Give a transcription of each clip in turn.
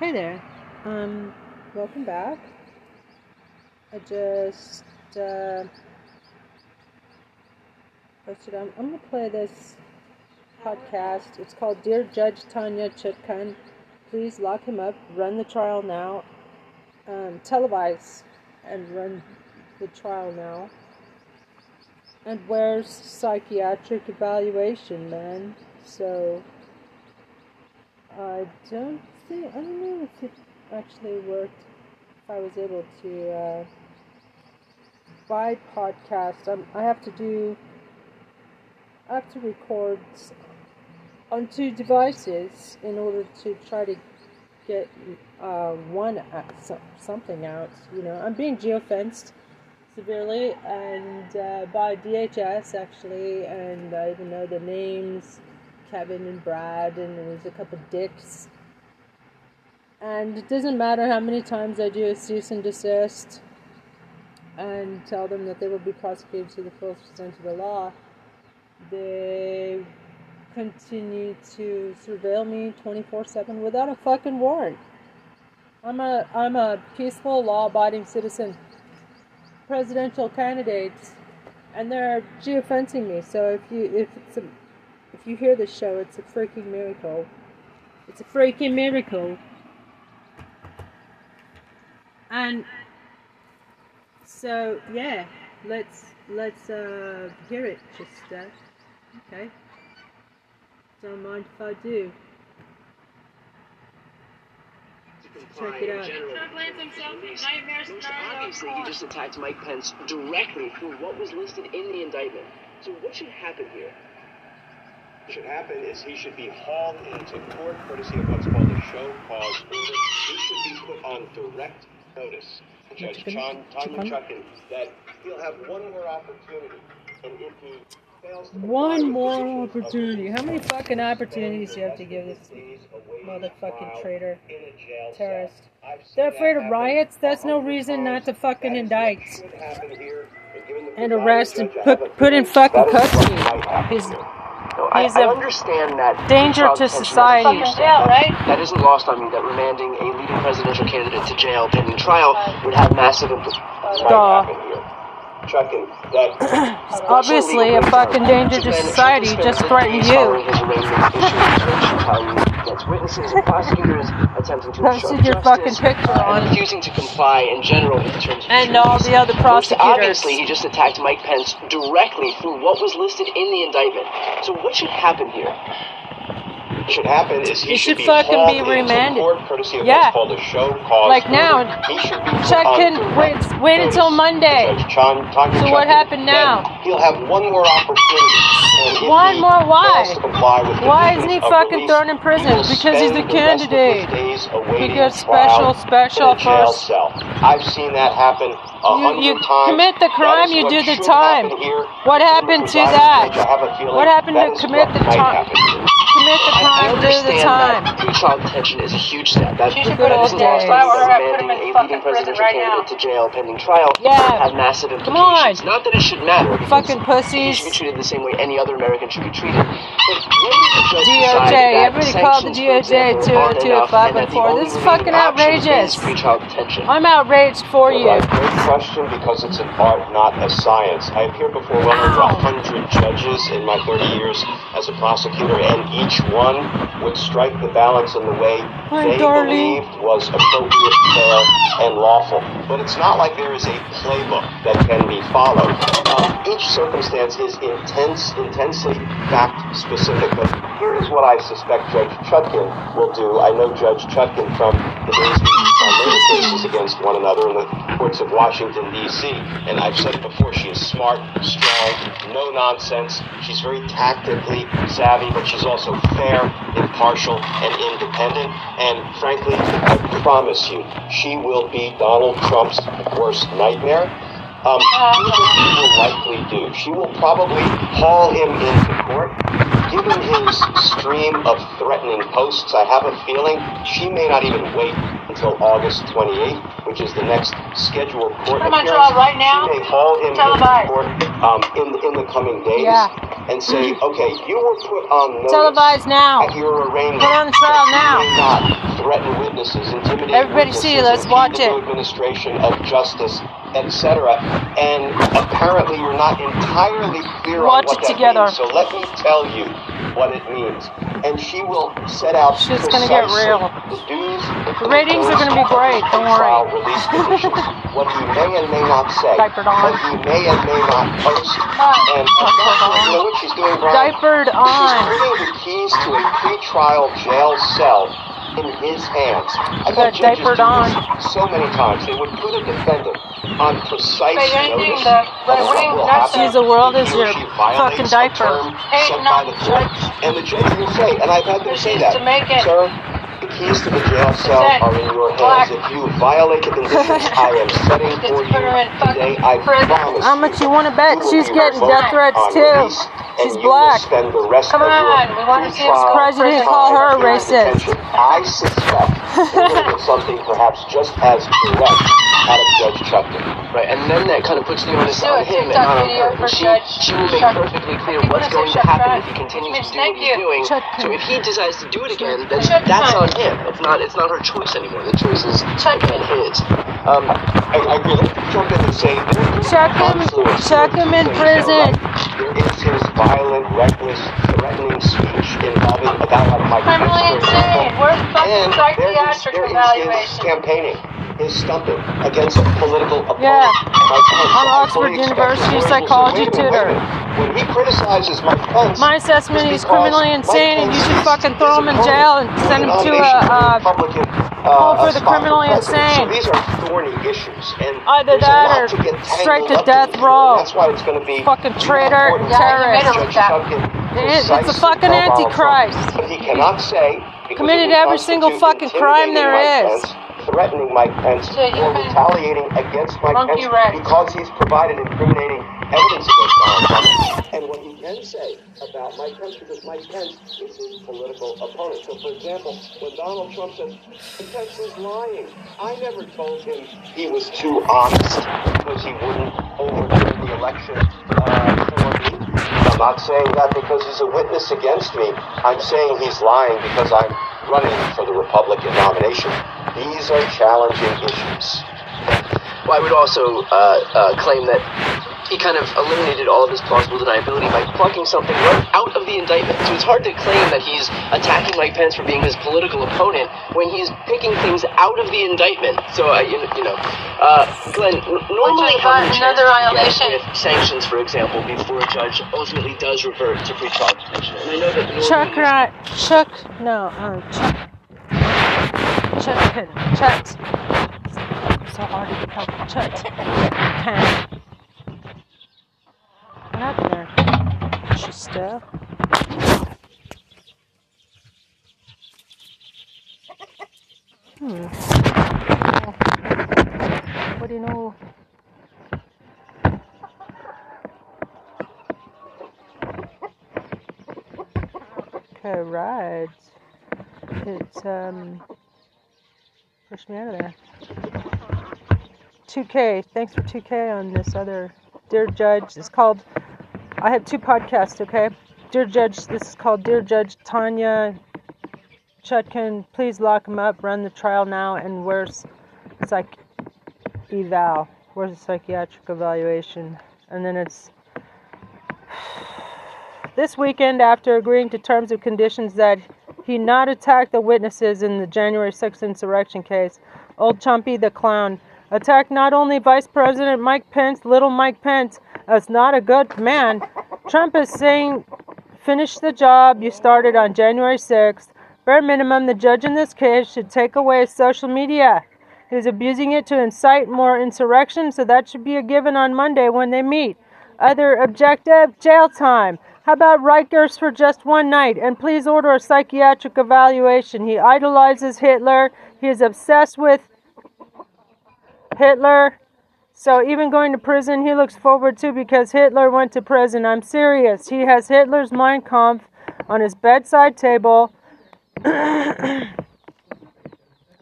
Hi there. Welcome back. I just posted on. I'm going to play this podcast. It's called Dear Judge Tanya Chutkan. Please lock him up. Run the trial now. Televise and run the trial now. And where's psychiatric evaluation, man? So I don't know if it actually worked. If I was able to buy podcasts. I have to record on two devices in order to try to get something out. You know, I'm being geofenced severely and by DHS actually, and I even know the names, Kevin and Brad, and there was a couple dicks. And it doesn't matter how many times I do a cease and desist and tell them that they will be prosecuted to the fullest extent of the law, they continue to surveil me 24/7 without a fucking warrant. I'm a peaceful, law-abiding citizen, presidential candidates, and they're geofencing me. So if you hear this show, it's a freaking miracle. It's a freaking miracle. And so, yeah, let's hear it, just, okay, don't mind if I do. Check it out. Trump blames himself for nightmares. Most obviously, he just attacked Mike Pence directly through what was listed in the indictment. So what should happen here? What should happen is he should be hauled into court courtesy of what's called a show cause order. He should be put on direct notice, Judge Tanya Chutkan, that he'll have one more opportunity, and if he fails to one more opportunity. How many fucking opportunities do you have to give this motherfucking traitor, terrorist? They're afraid of riots? That's no reason not to fucking indict and arrest and put in fucking custody. He's I understand that danger to society. Jail, right? That isn't lost on me, that remanding a leading presidential candidate to jail pending trial would have massive implications. Obviously a fucking danger to society just threatened you. Posted your fucking picture on refusing to comply in general in terms of and all the other prosecutors. Most obviously, he just attacked Mike Pence directly through what was listed in the indictment. So what should happen here? What should happen is he should be fucking be remanded. Yeah. Like now, Chutkan wait until Monday. So what happened now? He'll have one more opportunity. One more? Why? Why isn't he fucking thrown in prison? Because he's a candidate. He gets special first. I've seen that happen. You commit the crime, you do the time. What happened to that? What happened to commit the crime? Commit the crime, do the time. Pretrial detention is a huge step. That's a good old days. Demanding a leading presidential candidate to jail pending trial had massive implications. Not that it should matter. Fucking pussies. He should be treated the same way any other American should be treated. DOJ. Everybody called the DOJ 202-514. This is fucking outrageous. I'm outraged for you. Question because it's an art, not a science. I appear before well over 100 judges in my 30 years as a prosecutor, and each one would strike the balance in the way believed was appropriate, fair, and lawful. But it's not like there is a playbook that can be followed. Each circumstance is intensely fact-specific. But here is what I suspect Judge Chutkan will do. I know Judge Chutkan from the cases against one another in the courts of Washington, D.C., and I've said it before, she is smart, strong, no nonsense, she's very tactically savvy, but she's also fair, impartial, and independent, and frankly, I promise you, she will be Donald Trump's worst nightmare. She will likely do. She will probably haul him into court. Given his stream of threatening posts, I have a feeling she may not even wait until August 28th, which is the next scheduled court appearance. Right now. She may haul him into court in the coming days. Yeah. and say, okay, you were put on notice. Televised now. At your arraignment. Put on trial now. You did not threaten witnesses, intimidate everybody witnesses, see, let's watch the it. Administration of justice, etc. And apparently you're not entirely clear watch on what it that together. Means. So let me tell you what it means. And she will set out she's going to get real. The dues, the ratings are going to be great. Don't worry. What you may and may not say. Diapered on. What you may and may not post. And you know what she's doing wrong? Diapered on. She's putting the keys to a pretrial jail cell in his hands. I've had judges do this so many times. They would put a defendant on precise notice. She's the world is your fucking diaper. And the judge will say, and I've had them say that, sir, the keys to the jail cell are in your hands. If you violate the conditions I am setting for you today, I promise. How much you want to bet? She's getting death threats too. She's black. Come on, we want to see us. Surprised you didn't call her a racist. I suspect something perhaps just as direct out of Judge Chutkan. Right, and then that kind of puts the onus on him and not on her. And she will make perfectly clear what's going to happen if he continues to do what he's doing. So if he decides to do it again, then that's on him. It's not her choice anymore. The choice is his. I agree. Jump in and say Chuck him in prison. There is his violent, reckless, threatening speech involving about Mike Pence. I'm really insane. Where's the fucking psychiatric evaluation? His campaigning, his stumping against a political opponent. Yeah. I'm Oxford University psychology tutor. When he criticizes Mike Pence, my assessment is he's criminally insane, and you should fucking throw him in jail and send him to for the criminally insane. So these are thorny issues, and either that or straight to death row. That's why it's going to be fucking traitor, terrorist. It's a fucking antichrist. But he cannot say committed every single fucking crime there is. Threatening Mike Pence or retaliating against Mike Pence because he's provided incriminating evidence against Donald Trump. And what he can say about Mike Pence, because Mike Pence is his political opponent. So, for example, when Donald Trump says, Pence was lying, I never told him he was too honest because he wouldn't overturn the election for me. I'm not saying that because he's a witness against me. I'm saying he's lying because I'm running for the Republican nomination. These are challenging issues. Well, I would also claim that he kind of eliminated all of his plausible deniability by plucking something right out of the indictment. So it's hard to claim that he's attacking Mike Pence for being his political opponent when he's picking things out of the indictment. So, Glenn, normally having another violation with sanctions, for example, before a judge ultimately does revert to pretrial detention. And I know that normally Chuck. So hard to get help. Chuck. What happened there? She's still. What do you know? Correct. It's Push me out of there. 2K. Thanks for 2K on this other Dear Judge. It's called... I have two podcasts, okay? Dear Judge, this is called Dear Judge Tanya Chutkan. Please lock him up. Run the trial now. And where's psych eval? Where's the psychiatric evaluation? And then it's... This weekend, after agreeing to terms and conditions that... He not attacked the witnesses in the January 6th insurrection case. Old Chumpy the Clown attacked not only Vice President Mike Pence, little Mike Pence, as not a good man. Trump is saying, finish the job you started on January 6th. Bare minimum, the judge in this case should take away social media. He's abusing it to incite more insurrection, so that should be a given on Monday when they meet. Other objective, jail time. How about Rikers for just one night? And please order a psychiatric evaluation. He idolizes Hitler. He is obsessed with Hitler. So even going to prison, he looks forward to because Hitler went to prison. I'm serious. He has Hitler's Mein Kampf on his bedside table.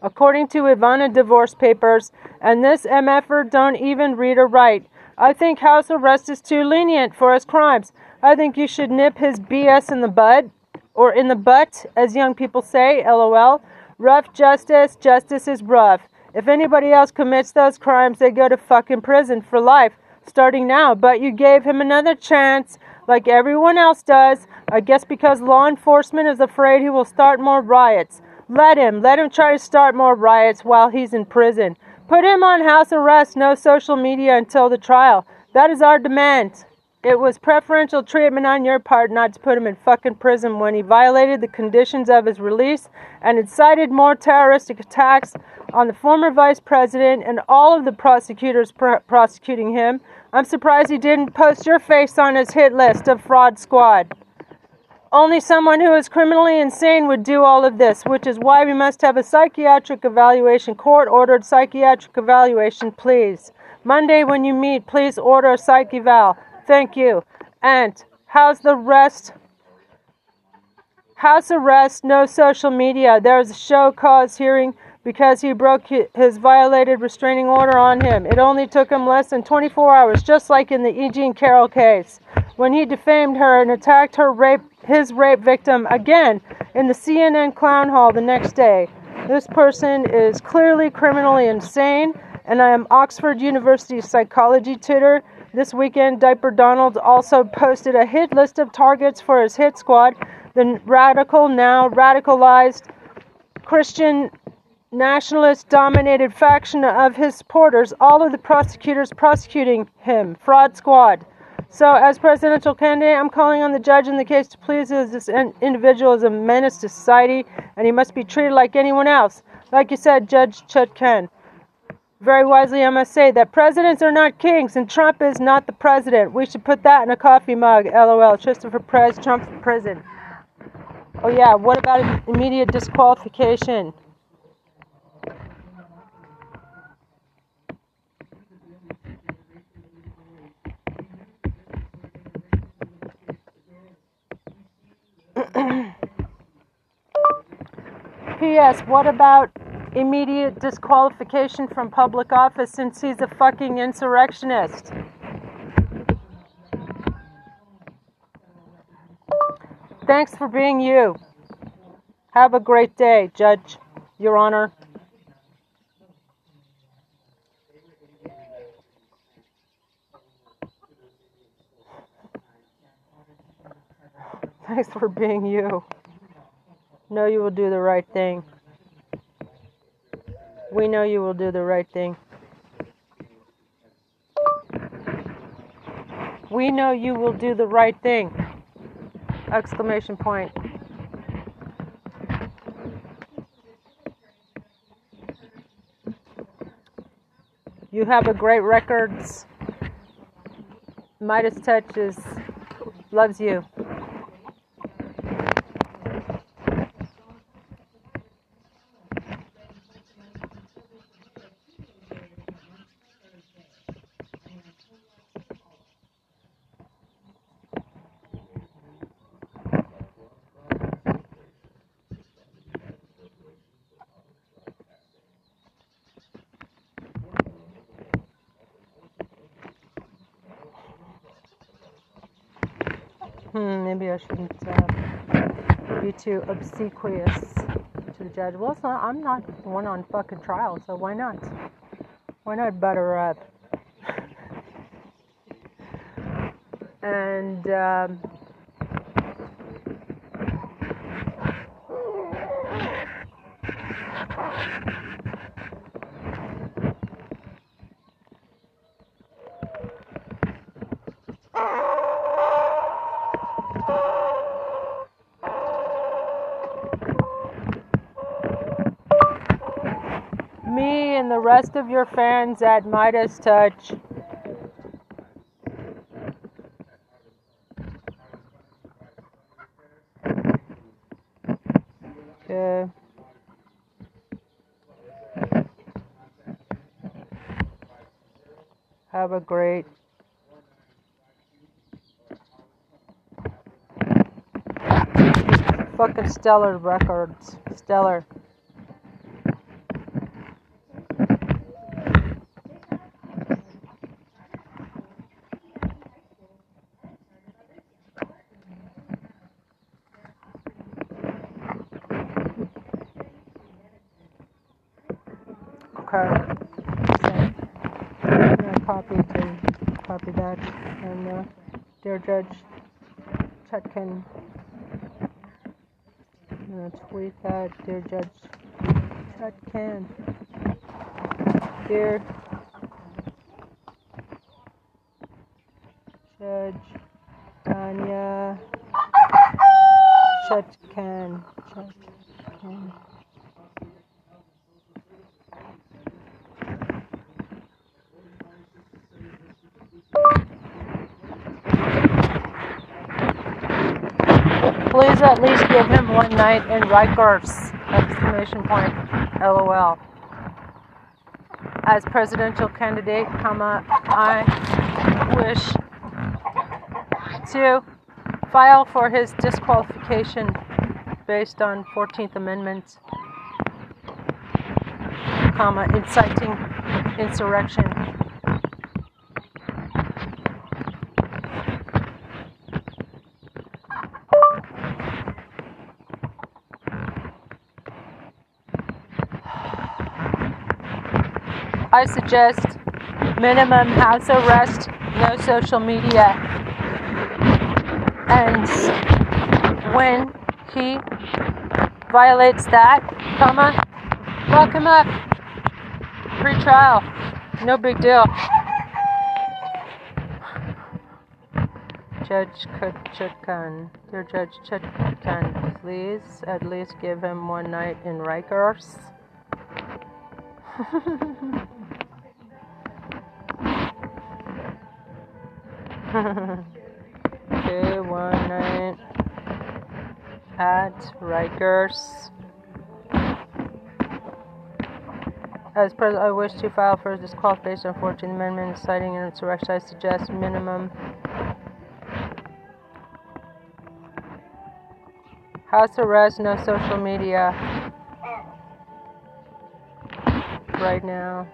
According to Ivana divorce papers, and this MFer don't even read or write. I think house arrest is too lenient for his crimes. I think you should nip his BS in the bud, or in the butt, as young people say, LOL. Rough justice. Justice is rough. If anybody else commits those crimes, they go to fucking prison for life, starting now. But you gave him another chance, like everyone else does, I guess because law enforcement is afraid he will start more riots. Let him try to start more riots while he's in prison. Put him on house arrest, no social media until the trial. That is our demand. It was preferential treatment on your part not to put him in fucking prison when he violated the conditions of his release and incited more terroristic attacks on the former vice president and all of the prosecutors prosecuting him. I'm surprised he didn't post your face on his hit list of fraud squad. Only someone who is criminally insane would do all of this, which is why we must have a psychiatric evaluation, court-ordered psychiatric evaluation, please. Monday when you meet, please order a psych eval. Thank you. And how's the rest? House arrest, no social media. There's a show cause hearing because he broke his violated restraining order on him. It only took him less than 24 hours, just like in the E. Jean Carroll case, when he defamed her and attacked her rape victim again in the CNN clown hall the next day. This person is clearly criminally insane, and I am Oxford University psychology tutor. This weekend, Diaper Donald also posted a hit list of targets for his hit squad. The radical, now radicalized, Christian nationalist-dominated faction of his supporters, all of the prosecutors prosecuting him. Fraud squad. So, as presidential candidate, I'm calling on the judge in the case to please, as this individual is a menace to society, and he must be treated like anyone else. Like you said, Judge Chutkan. Very wisely, I must say that presidents are not kings, and Trump is not the president. We should put that in a coffee mug, LOL. Christopher Prez, Trump in prison. Oh yeah, what about immediate disqualification? P.S. What about immediate disqualification from public office since he's a fucking insurrectionist? Thanks for being you. Have a great day, Judge, Your Honor. Thanks for being you. Know you will do the right thing. We know you will do the right thing. We know you will do the right thing. Exclamation point. You have a great records. Midas Touch loves you. Maybe I shouldn't be too obsequious to the judge. Well, I'm not one on fucking trial, so why not? Why not butter up? And rest of your fans at Midas Touch. Okay. Have a great fucking stellar records. Stellar. card. So, I'm gonna copy that, and dear Judge Chutkan, I'm gonna tweet that. Dear Judge Chutkan, dear Judge Tanya Chutkan, please at least give him one night in Rikers! ! LOL. As presidential candidate, comma, I wish to file for his disqualification based on 14th Amendment, comma, inciting insurrection. I suggest minimum house arrest, no social media, and when he violates that, comma, lock him up, pre-trial, no big deal. Judge Chutkan, dear Judge Chutkan, please at least give him one night in Rikers. Okay, one night at Rikers. As president, I wish to file for disqualification of 14th Amendment inciting an insurrection. I suggest minimum house arrest, no social media right now.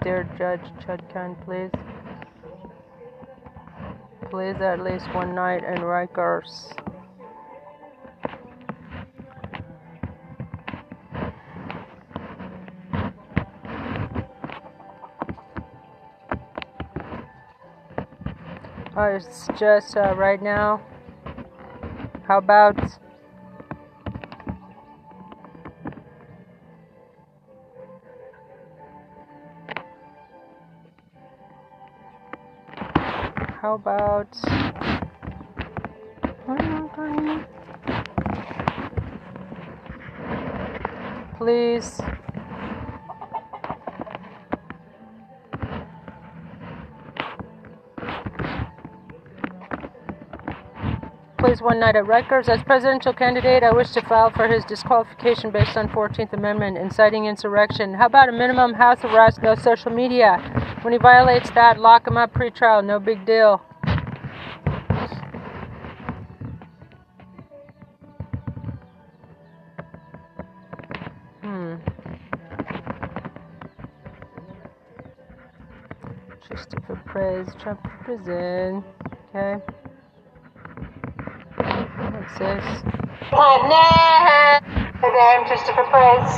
Dear Judge Chutkan, please at least one night in Rikers. I suggest right now, how about please one night at Rikers. As presidential candidate, I wish to file for his disqualification based on 14th Amendment, inciting insurrection. How about a minimum house arrest, no social media? When he violates that, lock him up pre-trial, no big deal. Christopher Prez, Trump prison. Okay. What's this? Hi, I'm Christopher Prez.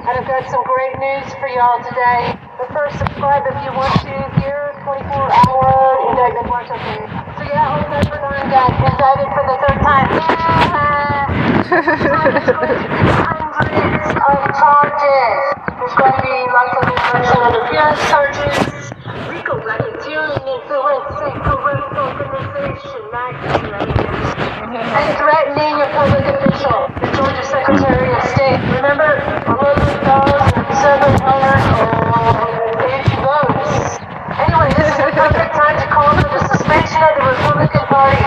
And I've got some great news for y'all today. But first, subscribe if you want to. Here, 24-hour indictment watch. Okay. So yeah, old number 9 got indicted for the 3rd time. Hundreds of charges. There's going to be lots of personal appearance charges, legal racketeering, influencing, corrupt organization, and threatening a public official, the Georgia Secretary of State. Remember, $11,700 votes. Anyway, this is the perfect time to call for the suspension of the Republican Party,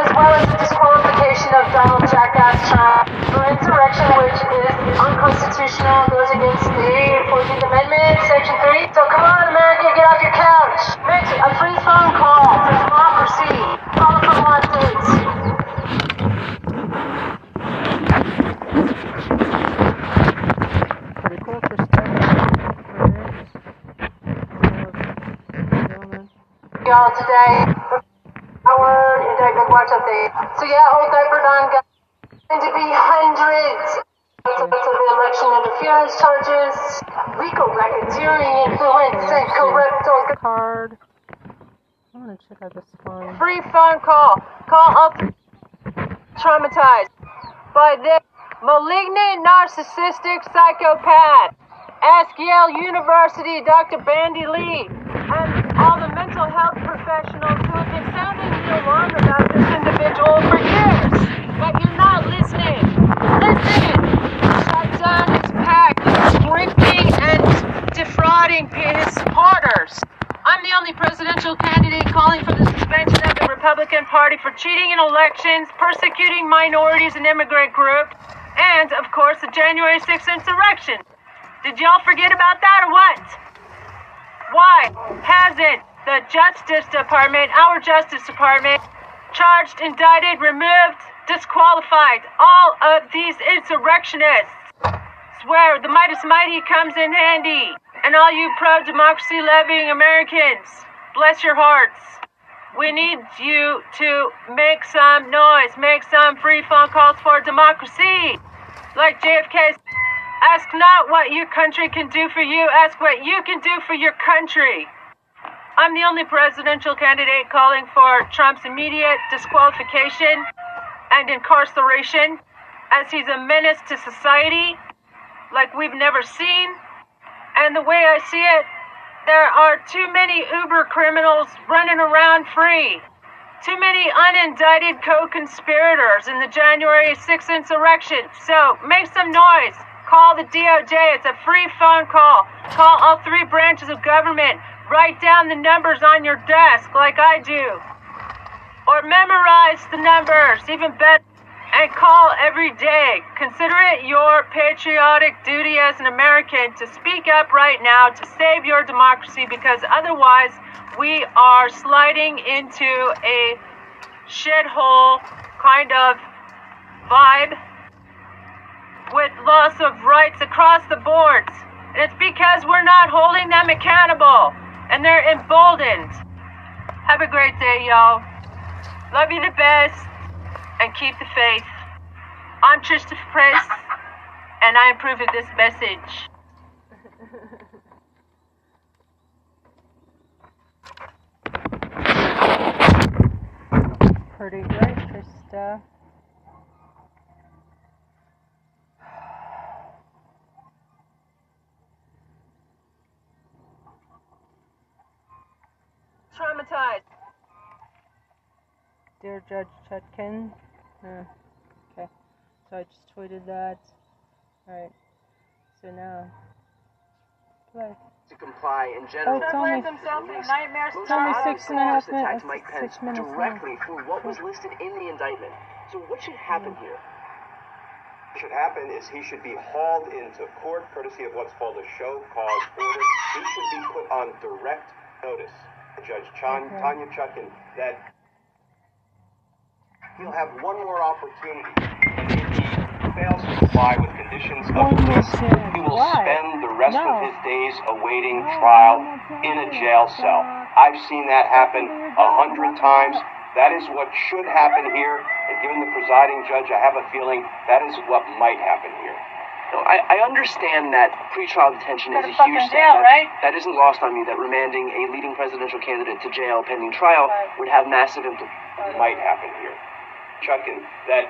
as well as the disqualification of Donald Jackass Trump for insurrection, which is unconstitutional, goes against the 14th Amendment, Section 3. So come on, America, get off your couch. Make a free phone call for democracy. Call for one states. Pretty cool for y'all today. Our So yeah, Hope Pepperdine got going to be hundreds of the election interference charges, RICO racketeering, influence, and corrupto card. I'm gonna check out this phone. Free phone call. Call up traumatized by this malignant narcissistic psychopath. Ask Yale University Dr. Bandy Lee and all the mental health professionals who have been sounding the alarm about this individual for years. But you're not listening. Listen! Shutdown his pack with scripting and defrauding his supporters. I'm the only presidential candidate calling for the suspension of the Republican Party for cheating in elections, persecuting minorities and immigrant groups, and, of course, the January 6th insurrection. Did y'all forget about that or what? Why hasn't the Justice Department, our Justice Department, charged, indicted, removed, disqualified all of these insurrectionists? It's where the Midas Mighty comes in handy. And all you pro-democracy loving Americans, bless your hearts. We need you to make some noise, make some free phone calls for democracy. Like JFK said, ask not what your country can do for you, ask what you can do for your country. I'm the only presidential candidate calling for Trump's immediate disqualification and incarceration, as he's a menace to society like we've never seen. And the way I see it, there are too many Uber criminals running around free. Too many unindicted co-conspirators in the January 6th insurrection. So make some noise. Call the DOJ. It's a free phone call. Call all three branches of government. Write down the numbers on your desk like I do. Or memorize the numbers, even better. And call every day. Consider it your patriotic duty as an American to speak up right now to save your democracy, because otherwise we are sliding into a shithole kind of vibe with loss of rights across the board. And it's because we're not holding them accountable and they're emboldened. Have a great day, y'all. Love you the best. And keep the faith. I'm Christopher Prez, and I approve of this message. Pretty good, Krista. Traumatized. Dear Judge Chutkan. Okay, so I just tweeted that. Alright, so now, play. To comply in general. Oh, it's only, it's only 6.5 minutes. Mike Pence directly through what was listed in the indictment. So what should happen here? What should happen is he should be hauled into court courtesy of what's called a show cause order. He should be put on direct notice. Judge Tanya Chutkan, that he'll have one more opportunity. If he fails to comply with conditions of release, he will spend the rest of his days awaiting trial in a jail cell. I've seen that happen 100 times. That is what should happen here. And given the presiding judge, I have a feeling that is what might happen here. No, I understand that pretrial detention is a huge thing. Right? That isn't lost on me, that remanding a leading presidential candidate to jail pending trial would have massive implications. Might happen here. Chutkan, that...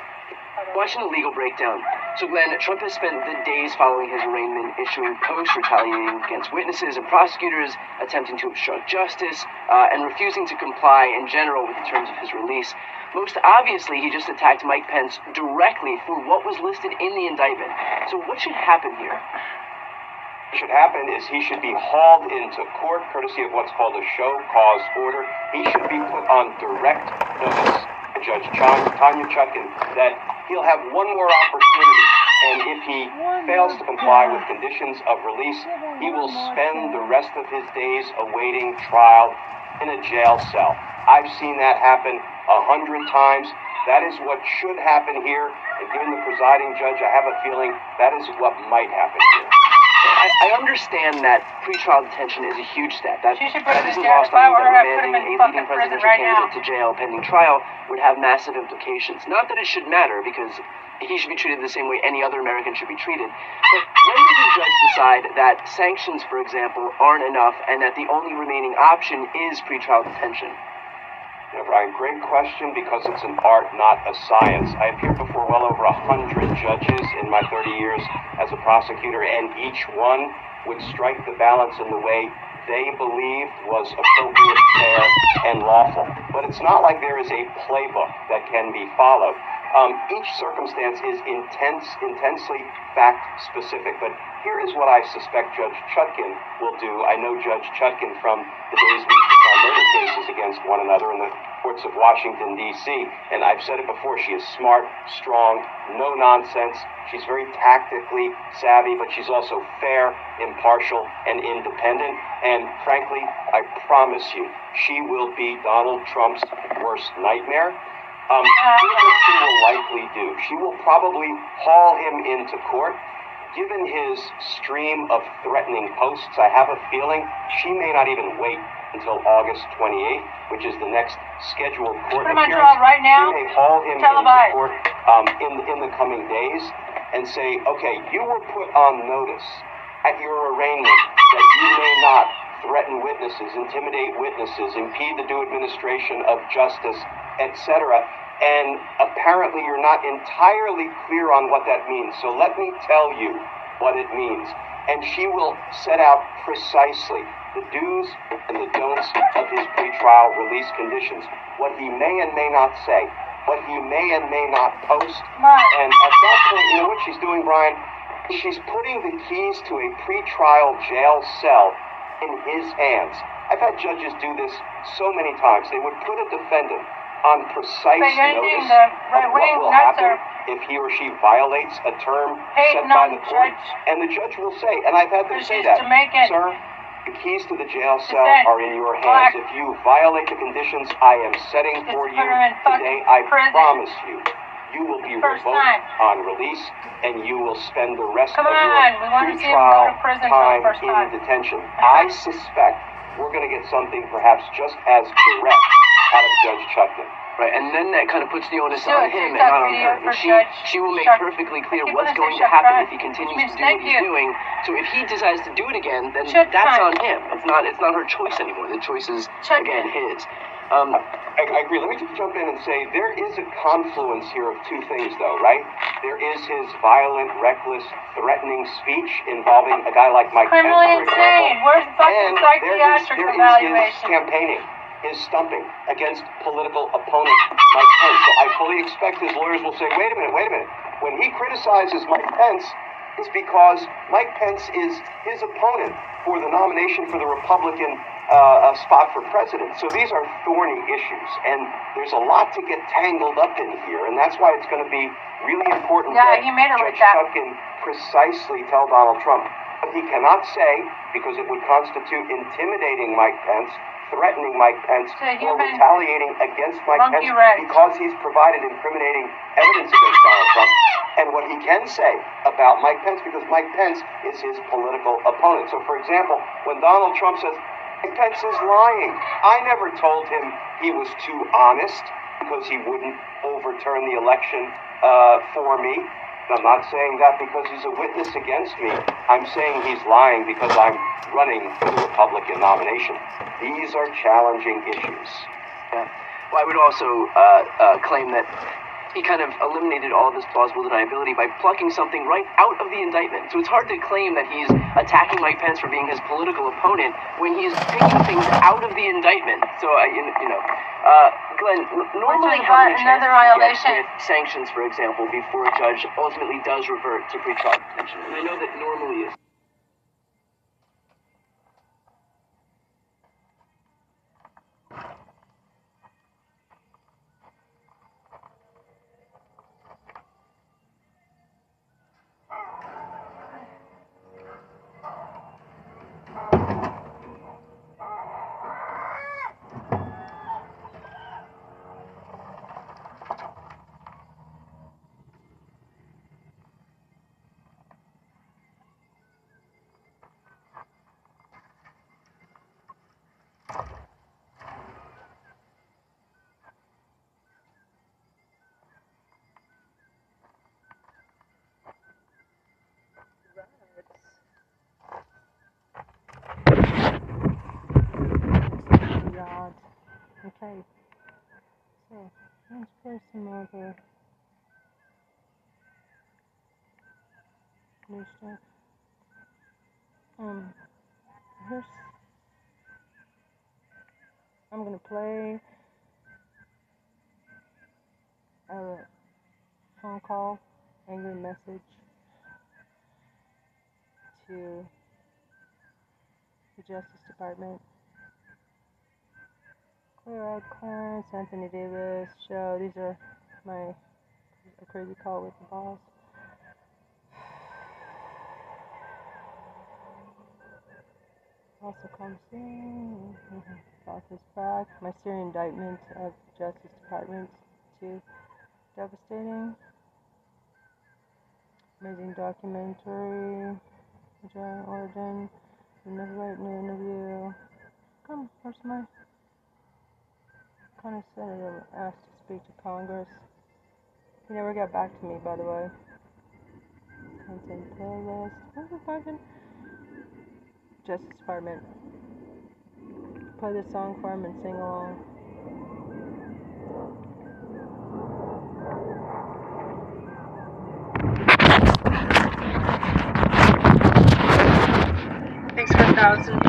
Watching a legal breakdown. So, Glenn, Trump has spent the days following his arraignment issuing posts retaliating against witnesses and prosecutors, attempting to obstruct justice, and refusing to comply in general with the terms of his release. Most obviously, he just attacked Mike Pence directly for what was listed in the indictment. So what should happen here? What should happen is he should be hauled into court, courtesy of what's called a show cause order. He should be put on direct notice. Judge Tanya Chutkan, that he'll have one more opportunity, and if he fails to comply with conditions of release, he will spend the rest of his days awaiting trial in a jail cell. I've seen that happen 100 times. That is what should happen here, and given the presiding judge, I have a feeling that is what might happen here. I I understand that pretrial detention is a huge step. That isn't lost on you, that remanding a leading presidential candidate to jail pending trial would have massive implications. Not that it should matter, because he should be treated the same way any other American should be treated. But when does a judge decide that sanctions, for example, aren't enough and that the only remaining option is pretrial detention? Yeah, Brian, great question, because it's an art, not a science. I appeared before well over 100 judges in my 30 years as a prosecutor, and each one would strike the balance in the way they believed was appropriate, fair, and lawful. But it's not like there is a playbook that can be followed. Each circumstance is intensely fact-specific, but here is what I suspect Judge Chutkan will do. I know Judge Chutkan from the days we tried murder cases against one another in the courts of Washington, D.C., and I've said it before, she is smart, strong, no-nonsense, she's very tactically savvy, but she's also fair, impartial, and independent, and frankly, I promise you, she will be Donald Trump's worst nightmare. Here's what she will likely do. She will probably haul him into court. Given his stream of threatening posts, I have a feeling she may not even wait until August 28th, which is the next scheduled court appearance. Right now, she may haul him into court in the coming days and say, okay, you were put on notice at your arraignment that you may not threaten witnesses, intimidate witnesses, impede the due administration of justice, etc. And apparently you're not entirely clear on what that means. So let me tell you what it means. And she will set out precisely the do's and the don'ts of his pretrial release conditions, what he may and may not say, what he may and may not post. And at that point, you know what she's doing, Brian? She's putting the keys to a pretrial jail cell in his hands. I've had judges do this so many times. They would put a defendant on precise notice of what will happen if he or she violates a term set by the court. And the judge will say, and I've had them say that, sir, the keys to the jail cell are in your hands. If you violate the conditions I am setting for you today, I promise you, you will be revoked on release, and you will spend the rest of your pre-trial time in detention. I suspect we're going to get something perhaps just as direct out of Judge Chutkan. Right, and then that kind of puts the onus on him and not on her. And she will make perfectly clear what's going to happen if he continues to do what he's doing. So if he decides to do it again, then that's on him. It's not her choice anymore. The choice is, again, his. I agree. Let me just jump in and say there is a confluence here of two things, though, right? There is his violent, reckless, threatening speech involving a guy like Mike Pence, for example. Where's fucking psychiatric evaluation? His campaigning, his stumping against political opponent Mike Pence. So I fully expect his lawyers will say, wait a minute. When he criticizes Mike Pence, it's because Mike Pence is his opponent for the nomination for the Republican spot for president. So these are thorny issues, and there's a lot to get tangled up in here, and that's why it's going to be really important that Judge Chutkan precisely tell Donald Trump what he cannot say, because it would constitute intimidating Mike Pence, threatening Mike Pence, or retaliating against Mike Pence because he's provided incriminating evidence against Donald Trump, and what he can say about Mike Pence because Mike Pence is his political opponent. So, for example, when Donald Trump says, Mike Pence is lying, I never told him he was too honest because he wouldn't overturn the election for me. I'm not saying that because he's a witness against me. I'm saying he's lying because I'm running for the Republican nomination. These are challenging issues. Yeah. Well, I would also claim that he kind of eliminated all of this plausible deniability by plucking something right out of the indictment. So it's hard to claim that he's attacking Mike Pence for being his political opponent when he's picking things out of the indictment. So, Glenn, normally how many chances do you get with sanctions, for example, before a judge ultimately does revert to pretrial detention? And I know that normally is. Okay. So let's put some other new stuff. Here's, I'm gonna play a phone call, angry message to the Justice Department. Clear-eyed Clarence, Anthony Davis, show. These are my a crazy call with the balls. Also comes in, bounces back. My serious indictment of the Justice Department, too devastating. Amazing documentary, giant origin, another right new interview. Come, where's my Connor Senator asked to speak to Congress. He never got back to me, by the way. Content playlist. Where's the fucking Justice Department? Play this song for him and sing along. Thanks for thousands.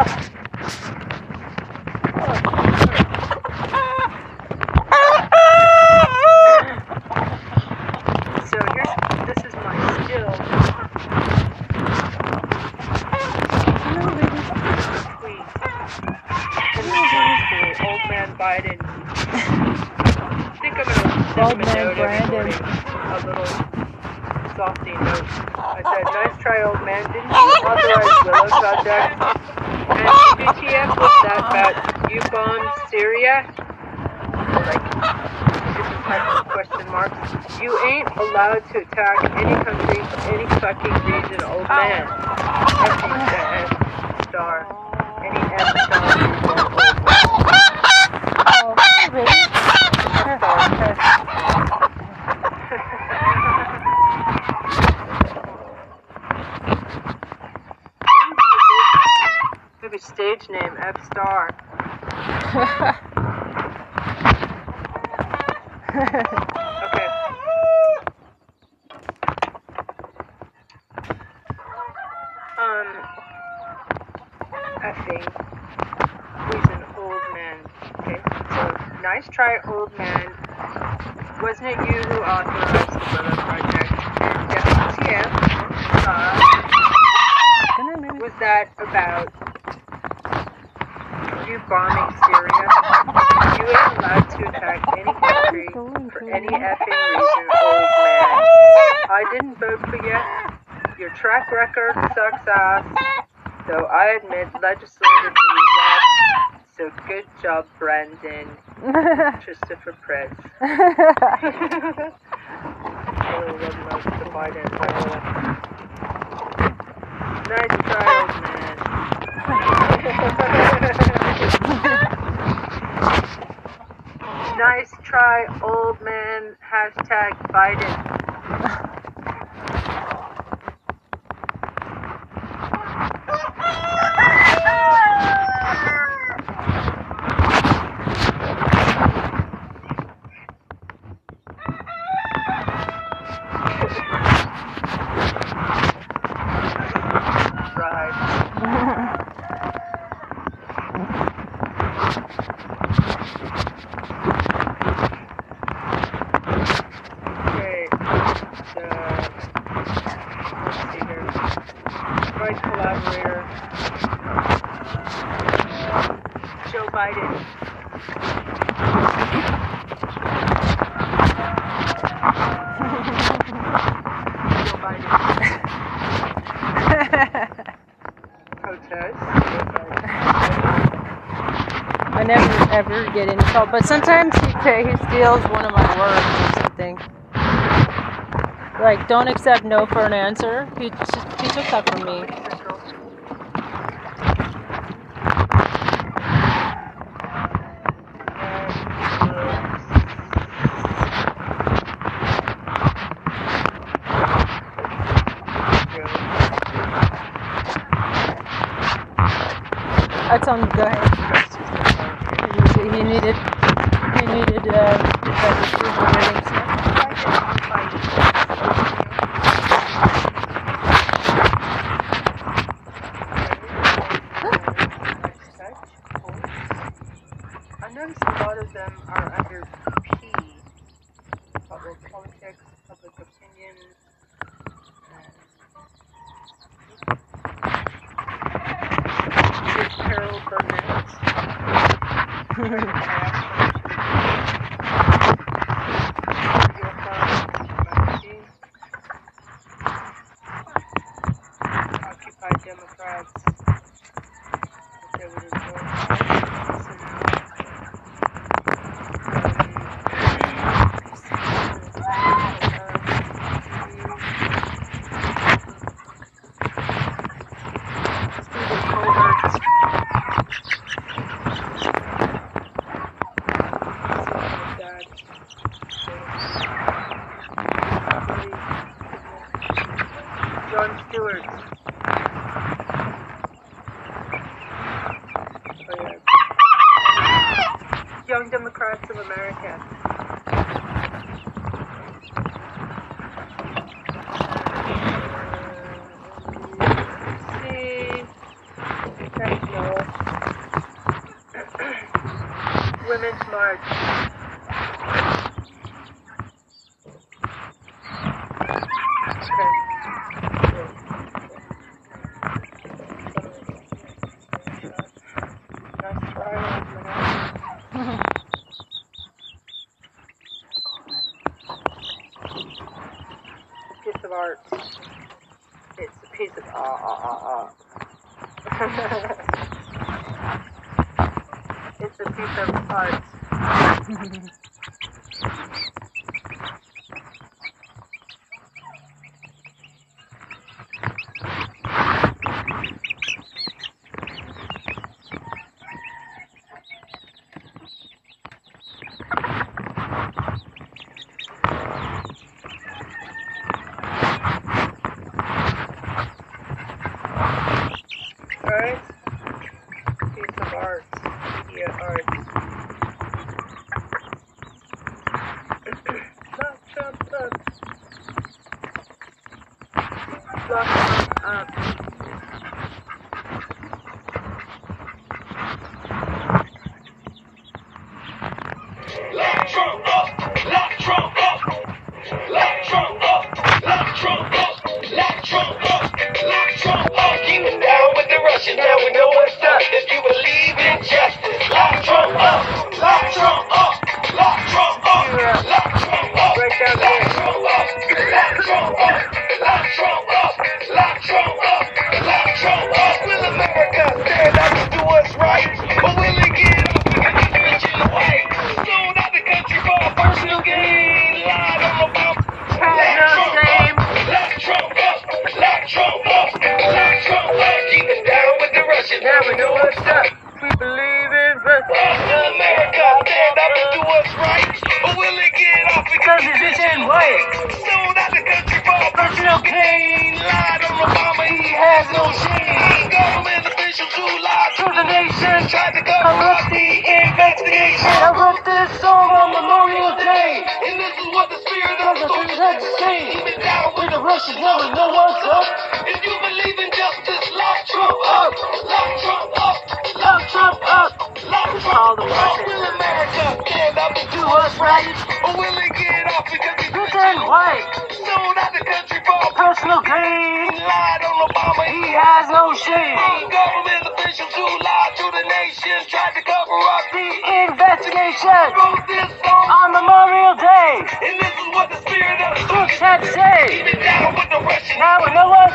Christopher Prez. Nice try, old man. Nice try, old man. Hashtag Biden. Get in trouble, but sometimes he steals one of my words or something. Like, don't accept no for an answer. He took that from me. That sounds good. Sentinel Women's March. Piece of art. It's a piece of It's a piece of art. Now we know what's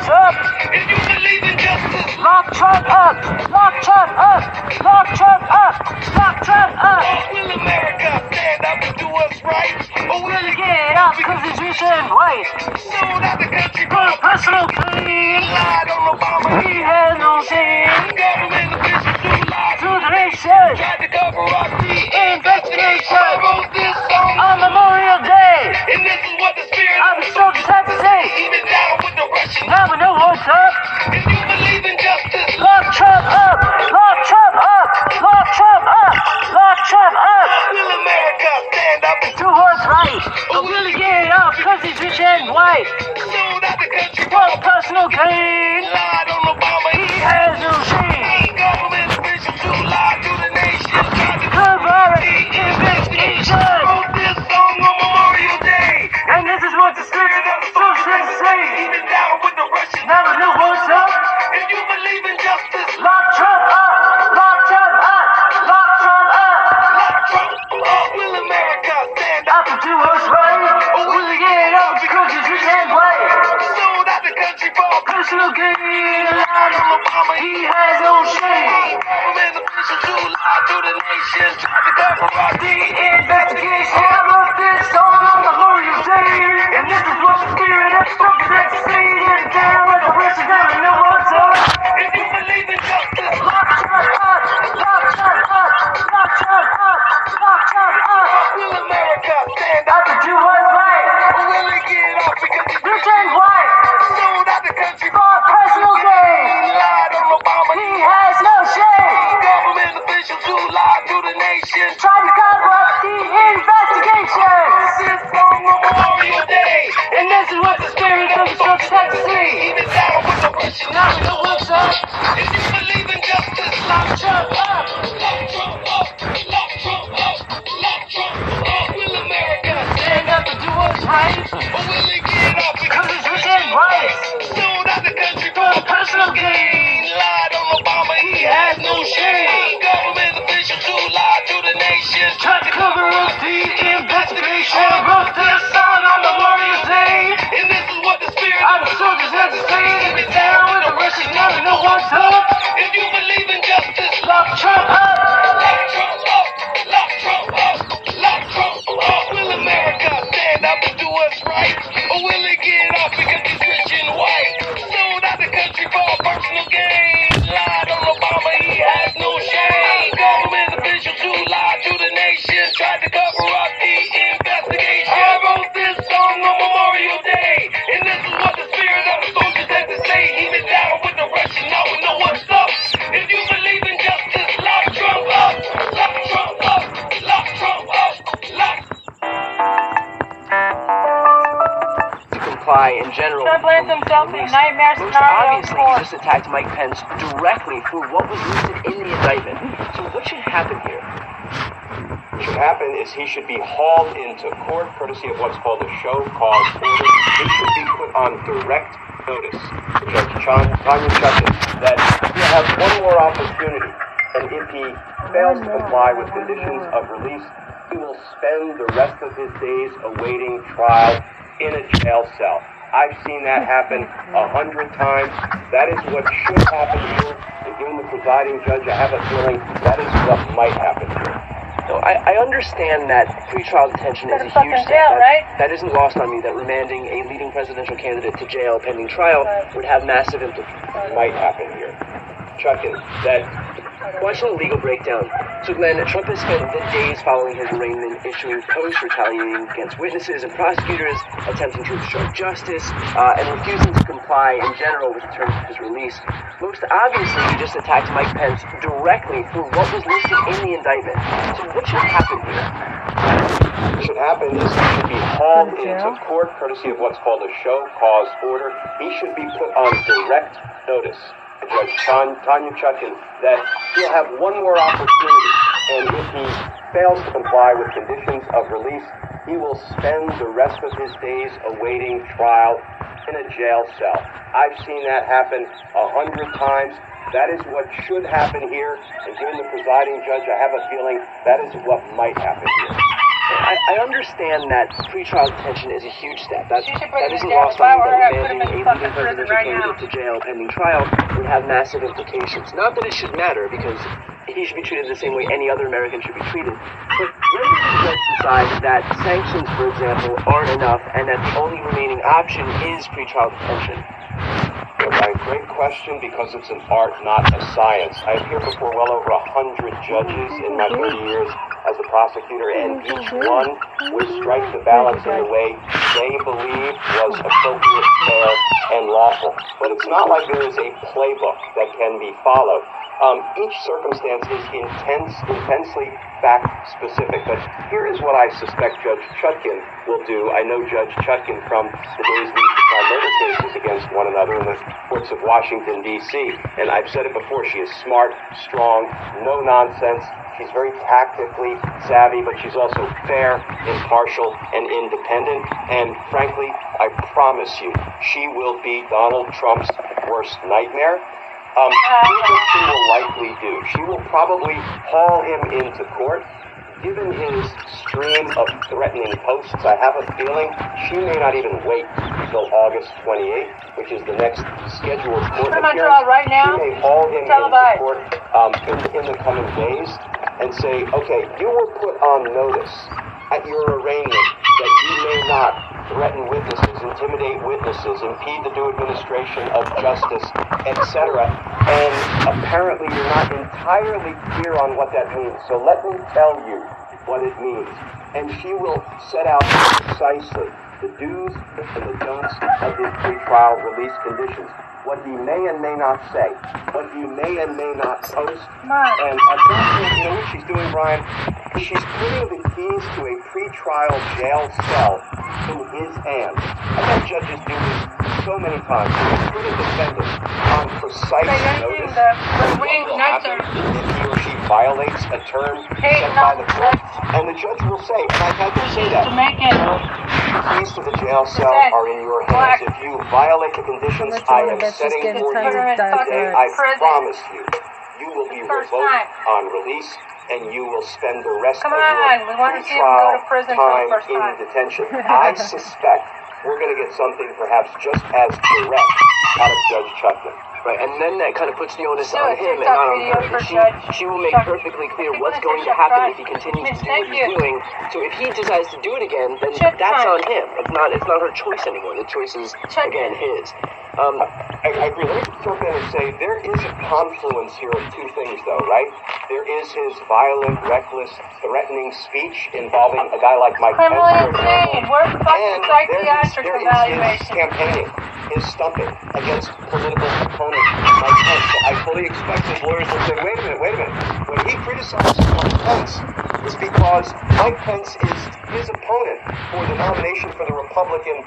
up. If you believe in justice, lock Trump up, lock Trump up, lock Trump up, lock Trump up. Will America stand up and do what's right? Or will it get up because it's within rights? Sold out the country for a personal gain. Lied on Obama, he has no shame. Government officials who lied to the nation tried to cover up the investigation. Wrote this song on Memorial Day, and this is what the spirit of the soldiers had to say. Get down with the Russians, now we know what's up. If you believe in justice, lock Trump up, lock Trump up, lock Trump up, lock Trump up. Will America stand up and do what's right? Or will it get off because it's rich and white? Sold out the country for a personal gain. Lied on Obama, he has no shame. Government officials who lied to the nation tried to cover up the investigation. I wrote this song on Memorial Day, and this is what the spirit of the soldiers had to say. Even down with the Russians, now we know what's up. If you believe in justice, lock Trump up, lock Trump up, lock Trump up, lock. To comply in general. Trump lands himself in a nightmare scenario. Obviously, he just attacked Mike Pence directly through what was listed in the indictment. So what should happen here? What should happen is he should be hauled into court courtesy of what's called a show cause order. He should be put on direct notice to Judge Tanya Chutkan that he'll have one more opportunity, and if he fails to comply with conditions of release, he will spend the rest of his days awaiting trial in a jail cell. I've seen that happen 100 times. That is what should happen here, and given the presiding judge, I have a feeling that is what might happen here. So I understand that pretrial detention is a huge thing. Jail, right? That isn't lost on me, that remanding a leading presidential candidate to jail pending trial would have massive implications. Might happen here. Chutkan, that questionable legal breakdown. So Glenn, Trump has spent the days following his arraignment issuing posts retaliating against witnesses and prosecutors, attempting to obstruct justice, and refusing to comply in general with the terms of his release. Most obviously, he just attacked Mike Pence directly through what was listed in the indictment. So what should happen here? What should happen is he should be hauled into court courtesy of what's called a show cause order. He should be put on direct notice. Judge Tanya Chutkan, that he'll have one more opportunity, and if he fails to comply with conditions of release, he will spend the rest of his days awaiting trial in a jail cell. I've seen that happen 100 times. That is what should happen here, and given the presiding judge, I have a feeling that is what might happen here. I understand that pretrial detention is a huge step. That isn't lost on me, that demanding a leading presidential candidate to jail pending trial would have massive implications. Not that it should matter, because he should be treated the same way any other American should be treated. But when did the judge decide that sanctions, for example, aren't enough and that the only remaining option is pretrial detention? Right, great question, because it's an art, not a science. I appeared before well over 100 judges in my 30 years as a prosecutor, and each one would strike the balance in a way they believed was appropriate, fair, and lawful. But it's not like there is a playbook that can be followed. Each circumstance is intensely fact-specific, but here is what I suspect Judge Chutkan will do. I know Judge Chutkan from the days we used to try murder cases against one another in the courts of Washington, D.C., and I've said it before, she is smart, strong, no-nonsense. She's very tactically savvy, but she's also fair, impartial, and independent. And frankly, I promise you, she will be Donald Trump's worst nightmare. Here's what she will likely do. She will probably haul him into court. Given his stream of threatening posts, I have a feeling she may not even wait until August 28th, which is the next scheduled court appearance. Right now? She may haul him into court in the coming days and say, okay, you were put on notice at your arraignment that you may not threaten witnesses, intimidate witnesses, impede the due administration of justice, etc. And apparently you're not entirely clear on what that means. So let me tell you what it means. And she will set out precisely the do's and the don'ts of his pretrial release conditions. What he may and may not say, what he may and may not post. And at that point, you know what she's doing, Brian? She's putting the keys to a pretrial jail cell in his hands. I know judges do this so many times, including defendants, on precise notice of what will happen if he or she violates a term set by the court. And the judge will say, and I've had to say that, the keys to the jail cell are in your hands. If you violate the conditions I am setting for you today, I promise you, you will be revoked on release, and you will spend the rest of your pre-trial time in detention. I suspect we're going to get something perhaps just as direct out of Judge Chutkan. Right, and then that kind of puts the onus on him and not on her. She will make perfectly clear what's going to happen if he continues to do what he's doing. So if he decides to do it again, then that's on him. It's not her choice anymore. The choice is, again, his. I agree. Let me just jump in and say there is a confluence here of two things, though, right? There is his violent, reckless, threatening speech involving a guy like Mike Pence. Where's the fucking psychiatric evaluation? His campaigning, his stumping against political opponents. Mike Pence. So I fully expect his lawyers will say, wait a minute. When he criticizes Mike Pence, it's because Mike Pence is his opponent for the nomination for the Republican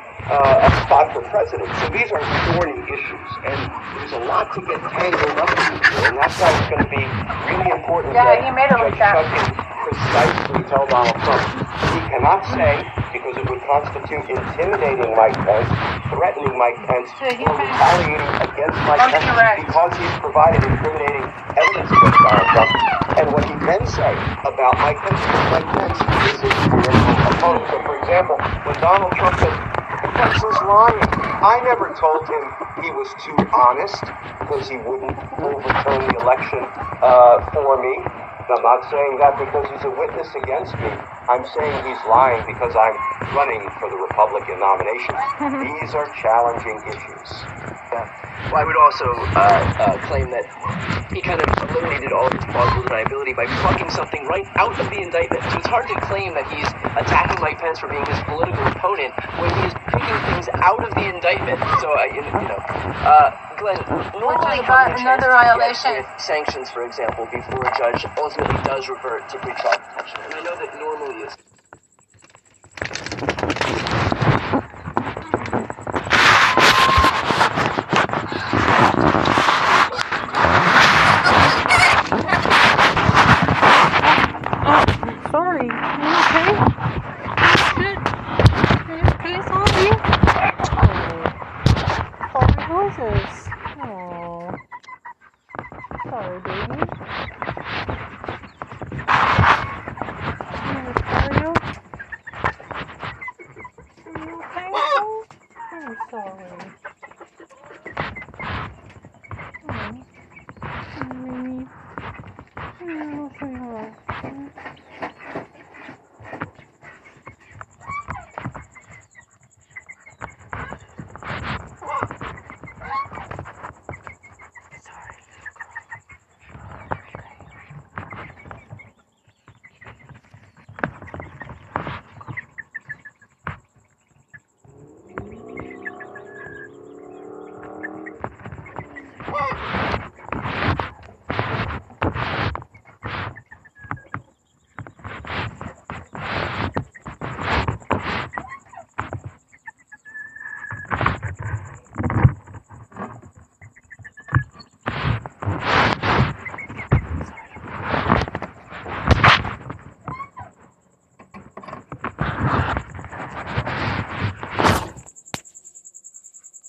spot for president. So these are thorny issues, and there's a lot to get tangled up in, and that's why it's going to be really important that he made it Judge Chutkan precisely tell Donald Trump. He cannot say, because it would constitute intimidating Mike Pence, threatening Mike Pence, or retaliating against Mike Pence, because he's provided incriminating evidence against Donald Trump. And what he can say about Mike Pence is his political opponent. So, for example, when Donald Trump says, Pence is lying, I never told him he was too honest because he wouldn't overturn the election for me. I'm not saying that because he's a witness against me. I'm saying he's lying because I'm running for the Republican nomination. These are challenging issues. Yeah. Well, I would also claim that he kind of eliminated all of his plausible deniability by plucking something right out of the indictment. So it's hard to claim that he's attacking Mike Pence for being his political opponent when he is picking things out of the indictment. So, Glenn, normally another violation sanctions, for example, before a judge ultimately does revert to pre-trial detention. And I know that normally is.